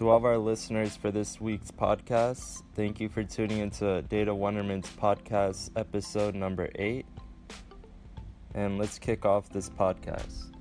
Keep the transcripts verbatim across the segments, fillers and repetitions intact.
To all of our listeners for this week's podcast, thank you for tuning into Data Wonderman's podcast, episode number eight. And let's kick off this podcast.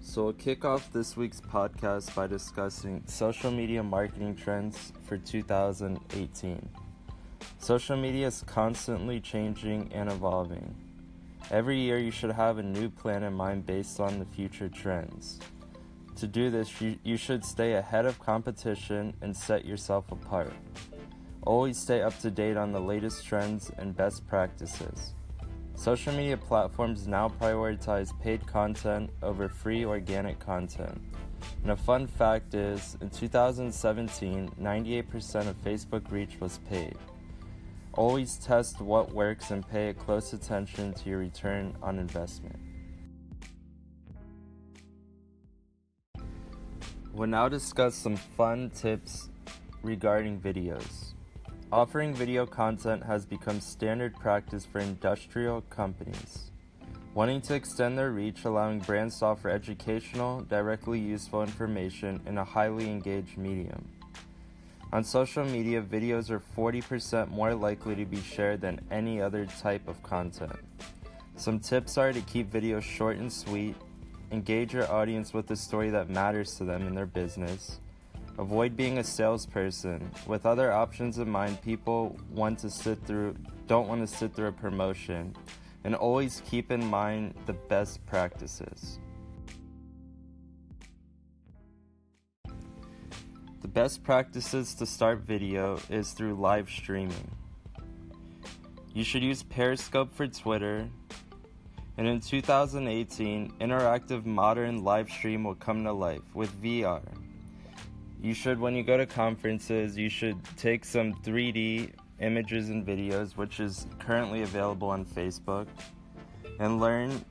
So we'll kick off this week's podcast by discussing social media marketing trends for two thousand eighteen. Social media is constantly changing and evolving. Every year you should have a new plan in mind based on the future trends. To do this, you, you should stay ahead of competition and set yourself apart. Always stay up to date on the latest trends and best practices. Social media platforms now prioritize paid content over free organic content. And a fun fact is, in two thousand seventeen, ninety-eight percent of Facebook reach was paid. Always test what works and pay close attention to your return on investment. We'll now discuss some fun tips regarding videos. Offering video content has become standard practice for industrial companies, wanting to extend their reach, allowing brands to offer educational, directly useful information in a highly engaged medium. On social media, videos are forty percent more likely to be shared than any other type of content. Some tips are to keep videos short and sweet, engage your audience with a story that matters to them in their business, avoid being a salesperson. With other options in mind, people want to sit through, don't want to sit through a promotion, and always keep in mind the best practices. The best practices to start video is through live streaming. You should use Periscope for Twitter, and in two thousand eighteen, interactive modern live stream will come to life with V R. You should, when you go to conferences, you should take some three D images and videos, which is currently available on Facebook, and learn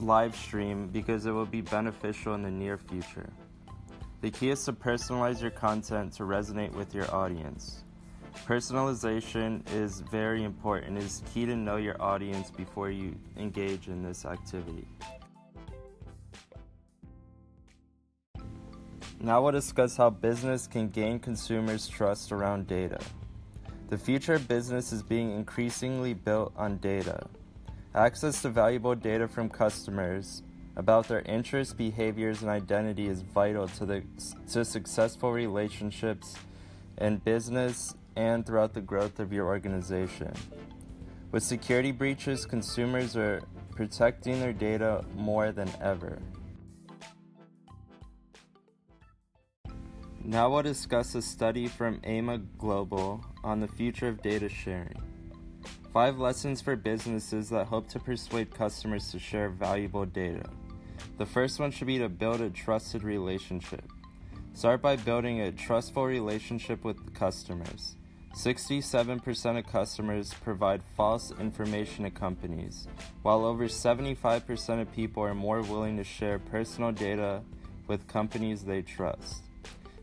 live stream because it will be beneficial in the near future. The key is to personalize your content to resonate with your audience. Personalization is very important. It is key to know your audience before you engage in this activity. Now we'll discuss how business can gain consumers' trust around data. The future of business is being increasingly built on data. Access to valuable data from customers about their interests, behaviors, and identity is vital to the to successful relationships in business and throughout the growth of your organization. With security breaches, consumers are protecting their data more than ever. Now we'll discuss a study from AIMA Global on the future of data sharing. Five lessons for businesses that hope to persuade customers to share valuable data. The first one should be to build a trusted relationship. Start by building a trustful relationship with customers. sixty-seven percent of customers provide false information to companies, while over seventy-five percent of people are more willing to share personal data with companies they trust.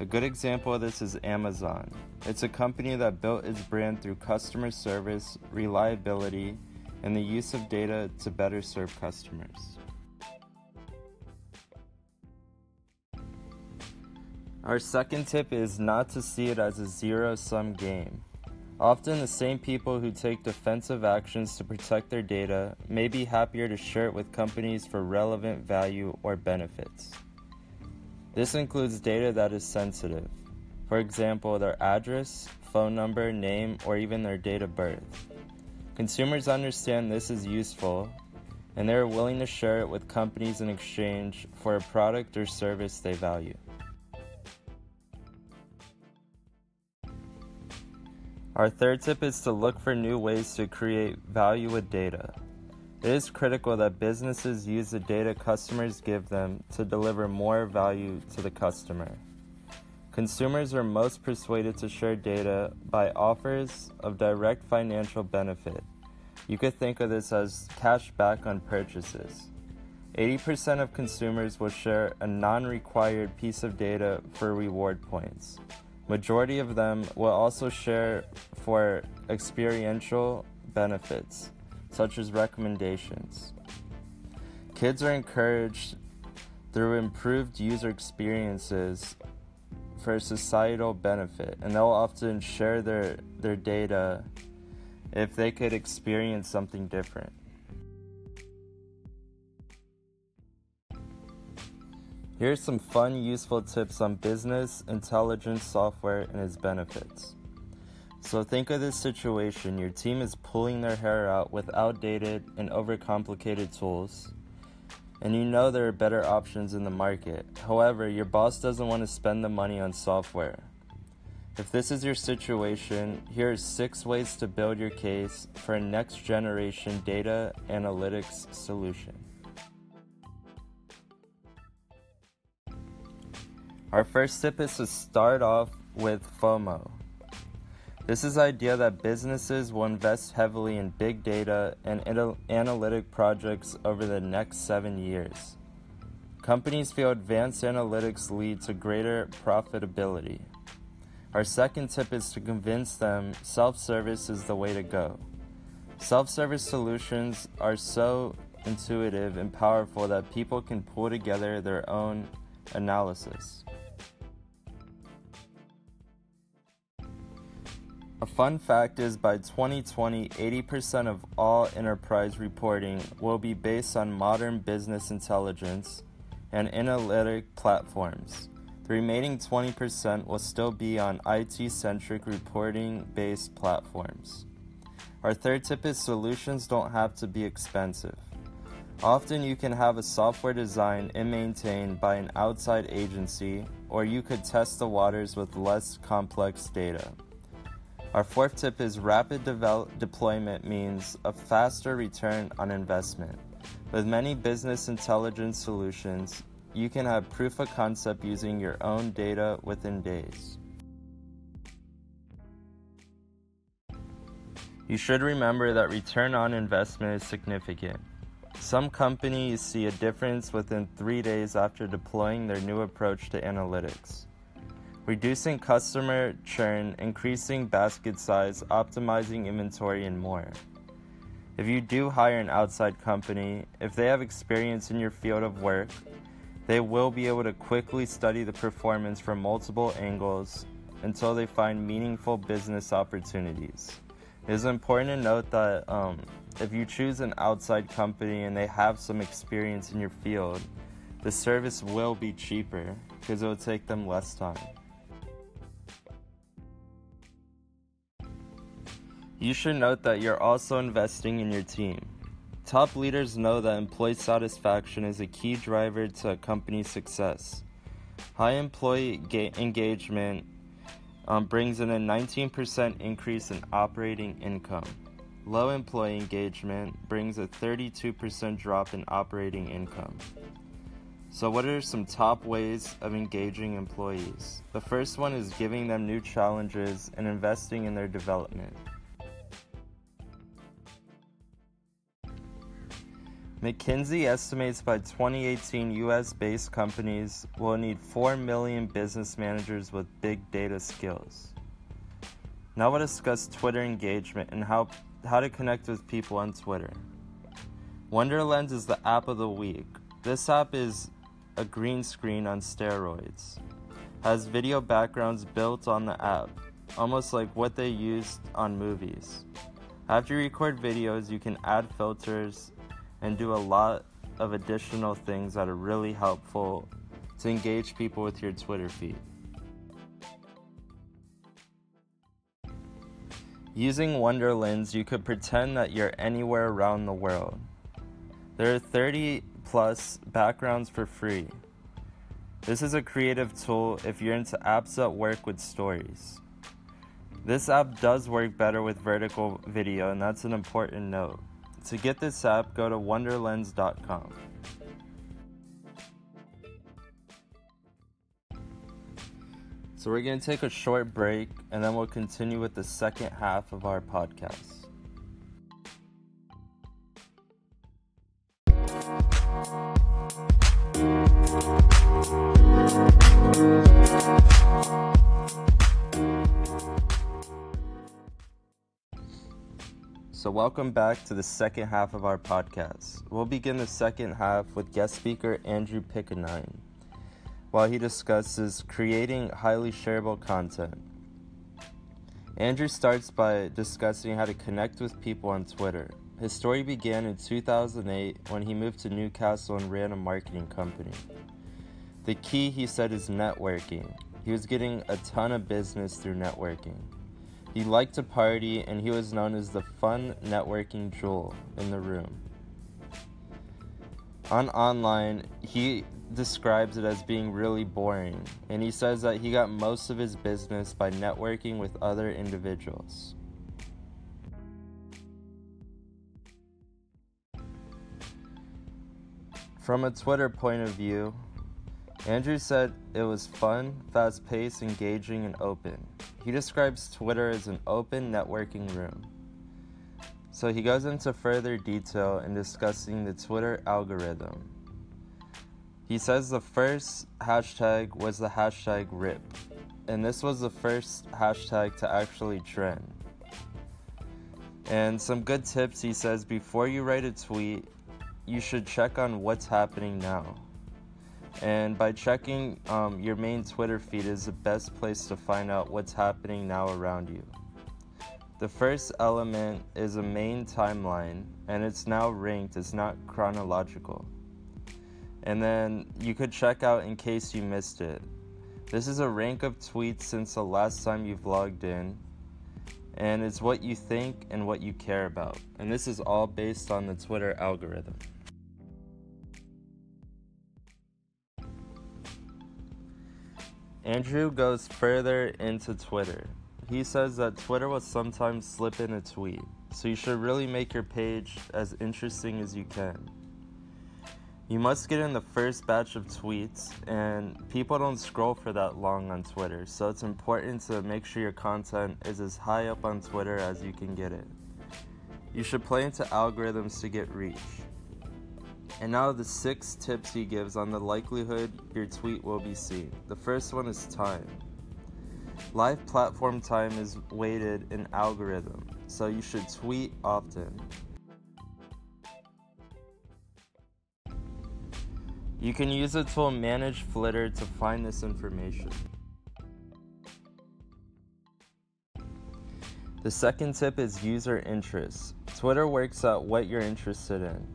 A good example of this is Amazon. It's a company that built its brand through customer service, reliability, and the use of data to better serve customers. Our second tip is not to see it as a zero-sum game. Often the same people who take defensive actions to protect their data may be happier to share it with companies for relevant value or benefits. This includes data that is sensitive. For example, their address, phone number, name, or even their date of birth. Consumers understand this is useful, and they are willing to share it with companies in exchange for a product or service they value. Our third tip is to look for new ways to create value with data. It is critical that businesses use the data customers give them to deliver more value to the customer. Consumers are most persuaded to share data by offers of direct financial benefit. You could think of this as cash back on purchases. eighty percent of consumers will share a non-required piece of data for reward points. Majority of them will also share for experiential benefits, such as recommendations. Kids are encouraged through improved user experiences for societal benefit, and they'll often share their, their data if they could experience something different. Here's some fun, useful tips on business intelligence software and its benefits. So think of this situation. Your team is pulling their hair out with outdated and overcomplicated tools, and you know there are better options in the market. However, your boss doesn't want to spend the money on software. If this is your situation, here are six ways to build your case for a next-generation data analytics solution. Our first tip is to start off with FOMO. This is the idea that businesses will invest heavily in big data and analytic projects over the next seven years. Companies feel advanced analytics lead to greater profitability. Our second tip is to convince them self-service is the way to go. Self-service solutions are so intuitive and powerful that people can pull together their own analysis. A fun fact is by twenty twenty, eighty percent of all enterprise reporting will be based on modern business intelligence and analytic platforms. The remaining twenty percent will still be on I T-centric reporting-based platforms. Our third tip is solutions don't have to be expensive. Often you can have a software designed and maintained by an outside agency, or you could test the waters with less complex data. Our fourth tip is rapid develop deployment means a faster return on investment. With many business intelligence solutions, you can have proof of concept using your own data within days. You should remember that return on investment is significant. Some companies see a difference within three days after deploying their new approach to analytics. Reducing customer churn, increasing basket size, optimizing inventory, and more. If you do hire an outside company, if they have experience in your field of work, they will be able to quickly study the performance from multiple angles until they find meaningful business opportunities. It is important to note that um, if you choose an outside company and they have some experience in your field, the service will be cheaper because it will take them less time. You should note that you're also investing in your team. Top leaders know that employee satisfaction is a key driver to a company's success. High employee ga- engagement um, brings in a nineteen percent increase in operating income. Low employee engagement brings a thirty-two percent drop in operating income. So what are some top ways of engaging employees? The first one is giving them new challenges and investing in their development. McKinsey estimates by twenty eighteen, U S-based companies will need four million business managers with big data skills. Now we'll discuss Twitter engagement and how, how to connect with people on Twitter. WonderLens is the app of the week. This app is a green screen on steroids. Has video backgrounds built on the app, almost like what they used on movies. After you record videos, you can add filters and do a lot of additional things that are really helpful to engage people with your Twitter feed. Using WonderLens, you could pretend that you're anywhere around the world. There are thirty plus backgrounds for free. This is a creative tool if you're into apps that work with stories. This app does work better with vertical video, and that's an important note. To get this app, go to wonderlens dot com. So we're going to take a short break, and then we'll continue with the second half of our podcast. So welcome back to the second half of our podcast. We'll begin the second half with guest speaker Andrew Picanine, while he discusses creating highly shareable content. Andrew starts by discussing how to connect with people on Twitter. His story began in two thousand eight when he moved to Newcastle and ran a marketing company. The key, he said, is networking. He was getting a ton of business through networking. He liked to party, and he was known as the fun networking jewel in the room. On online, he describes it as being really boring, and he says that he got most of his business by networking with other individuals. From a Twitter point of view, Andrew said it was fun, fast-paced, engaging, and open. He describes Twitter as an open networking room. So he goes into further detail in discussing the Twitter algorithm. He says the first hashtag was the hashtag R I P, and this was the first hashtag to actually trend. And some good tips, he says, before you write a tweet, you should check on what's happening now. And by checking um, your main Twitter feed is the best place to find out what's happening now around you. The first element is a main timeline, and it's now ranked, it's not chronological. And then you could check out in case you missed it. This is a rank of tweets since the last time you've logged in, and it's what you think and what you care about. And this is all based on the Twitter algorithm. Andrew goes further into Twitter. He says that Twitter will sometimes slip in a tweet, so you should really make your page as interesting as you can. You must get in the first batch of tweets, and people don't scroll for that long on Twitter, so it's important to make sure your content is as high up on Twitter as you can get it. You should play into algorithms to get reach. And now the six tips he gives on the likelihood your tweet will be seen. The first one is time. Live platform time is weighted in algorithm, so you should tweet often. You can use the tool Manage Flitter to find this information. The second tip is user interest. Twitter works out what you're interested in.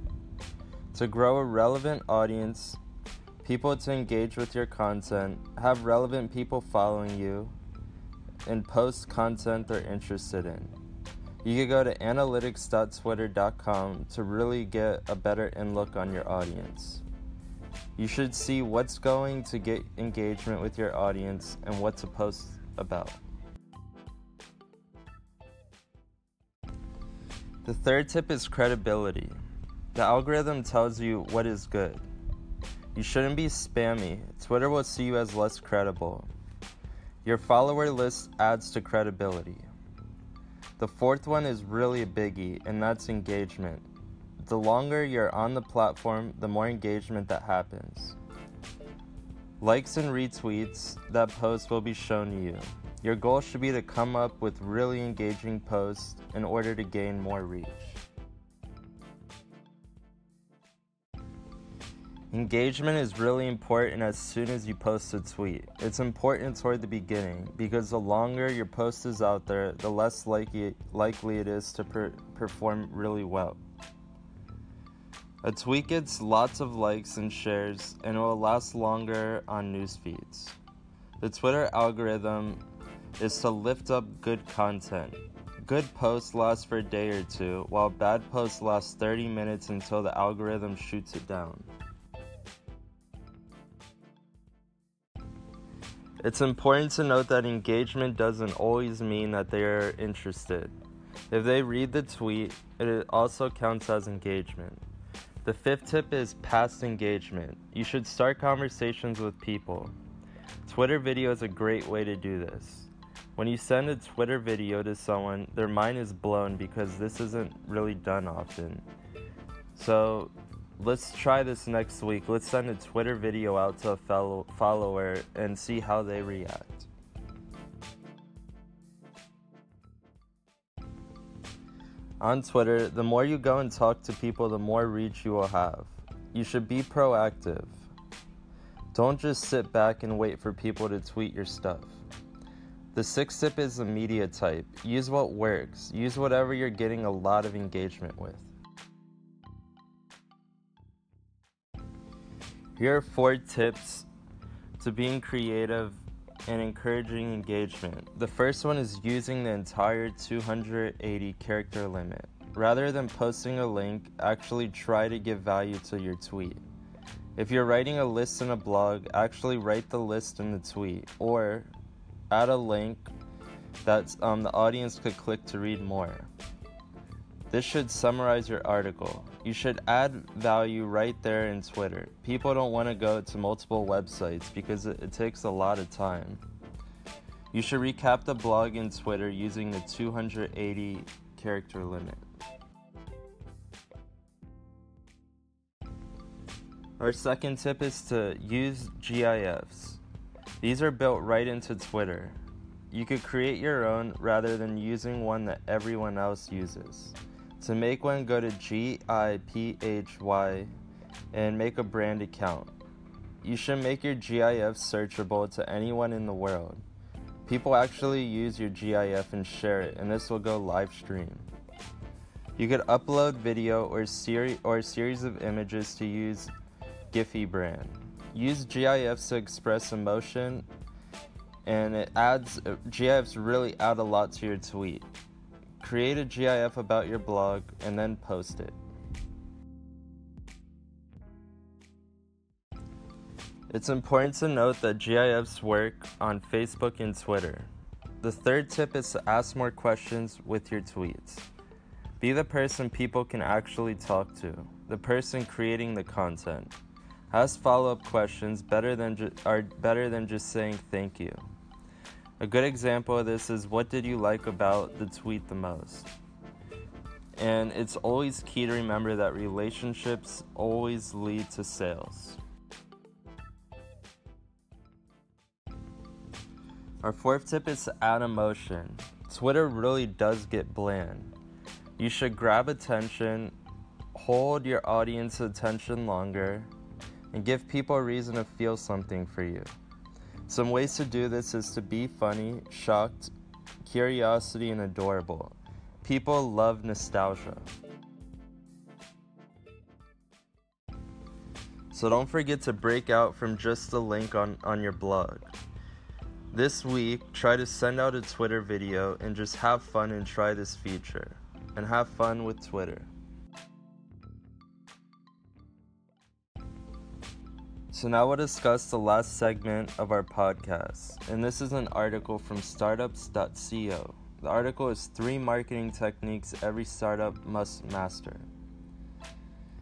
To grow a relevant audience, people to engage with your content, have relevant people following you, and post content they're interested in. You can go to analytics dot twitter dot com to really get a better in-look on your audience. You should see what's going to get engagement with your audience and what to post about. The third tip is credibility. The algorithm tells you what is good. You shouldn't be spammy. Twitter will see you as less credible. Your follower list adds to credibility. The fourth one is really a biggie, and that's engagement. The longer you're on the platform, the more engagement that happens. Likes and retweets that post will be shown to you. Your goal should be to come up with really engaging posts in order to gain more reach. Engagement is really important as soon as you post a tweet. It's important toward the beginning because the longer your post is out there, the less likely, likely it is to per- perform really well. A tweet gets lots of likes and shares, and it will last longer on news feeds. The Twitter algorithm is to lift up good content. Good posts last for a day or two, while bad posts last thirty minutes until the algorithm shoots it down. It's important to note that engagement doesn't always mean that they are interested. If they read the tweet, it also counts as engagement. The fifth tip is past engagement. You should start conversations with people. Twitter video is a great way to do this. When you send a Twitter video to someone, their mind is blown because this isn't really done often. So let's try this next week. Let's send a Twitter video out to a fellow follower and see how they react. On Twitter, the more you go and talk to people, the more reach you will have. You should be proactive. Don't just sit back and wait for people to tweet your stuff. The sixth tip is the media type. Use what works. Use whatever you're getting a lot of engagement with. Here are four tips to being creative and encouraging engagement. The first one is using the entire two hundred eighty character limit. Rather than posting a link, actually try to give value to your tweet. If you're writing a list in a blog, actually write the list in the tweet, or add a link that um, the audience could click to read more. This should summarize your article. You should add value right there in Twitter. People don't want to go to multiple websites because it, it takes a lot of time. You should recap the blog in Twitter using the two hundred eighty character limit. Our second tip is to use GIFs. These are built right into Twitter. You could create your own rather than using one that everyone else uses. To make one, go to G I P H Y and make a brand account. You should make your GIF searchable to anyone in the world. People actually use your GIF and share it, and this will go live stream. You could upload video or, seri- or a series of images to use GIPHY brand. Use GIFs to express emotion, and it adds GIFs really add a lot to your tweet. Create a GIF about your blog and then post it. It's important to note that GIFs work on Facebook and Twitter. The third tip is to ask more questions with your tweets. Be the person people can actually talk to, the person creating the content. Ask follow-up questions better than ju- are better than just saying thank you. A good example of this is, what did you like about the tweet the most? And it's always key to remember that relationships always lead to sales. Our fourth tip is to add emotion. Twitter really does get bland. You should grab attention, hold your audience's attention longer, and give people a reason to feel something for you. Some ways to do this is to be funny, shocked, curiosity, and adorable. People love nostalgia. So don't forget to break out from just the link on, on your blog. This week, try to send out a Twitter video and just have fun and try this feature. And have fun with Twitter. So now we'll discuss the last segment of our podcast, and this is an article from startups dot co. The article is three marketing techniques every startup must master.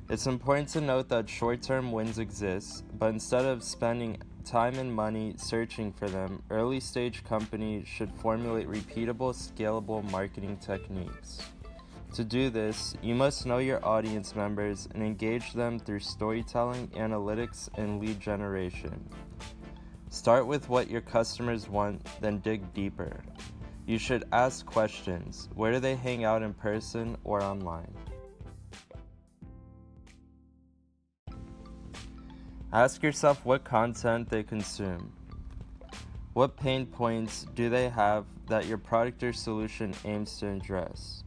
It's important to note that short-term wins exist, but instead of spending time and money searching for them, early-stage companies should formulate repeatable, scalable marketing techniques. To do this, you must know your audience members and engage them through storytelling, analytics, and lead generation. Start with what your customers want, then dig deeper. You should ask questions. Where do they hang out in person or online? Ask yourself what content they consume. What pain points do they have that your product or solution aims to address?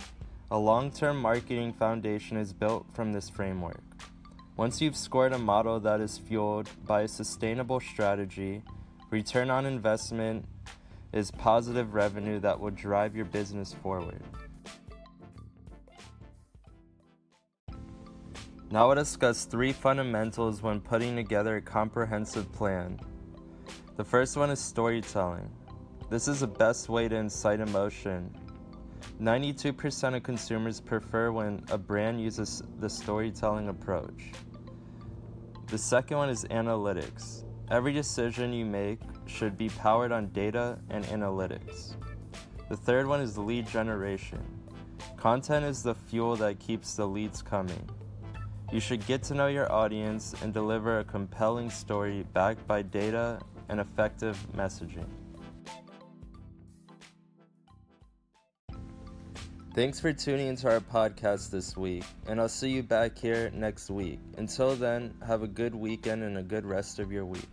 A long-term marketing foundation is built from this framework. Once you've scored a model that is fueled by a sustainable strategy, return on investment is positive revenue that will drive your business forward. Now we'll discuss three fundamentals when putting together a comprehensive plan. The first one is storytelling. This is the best way to incite emotion. ninety-two percent of consumers prefer when a brand uses the storytelling approach. The second one is analytics. Every decision you make should be powered on data and analytics. The third one is lead generation. Content is the fuel that keeps the leads coming. You should get to know your audience and deliver a compelling story backed by data and effective messaging. Thanks for tuning into our podcast this week, and I'll see you back here next week. Until then, have a good weekend and a good rest of your week.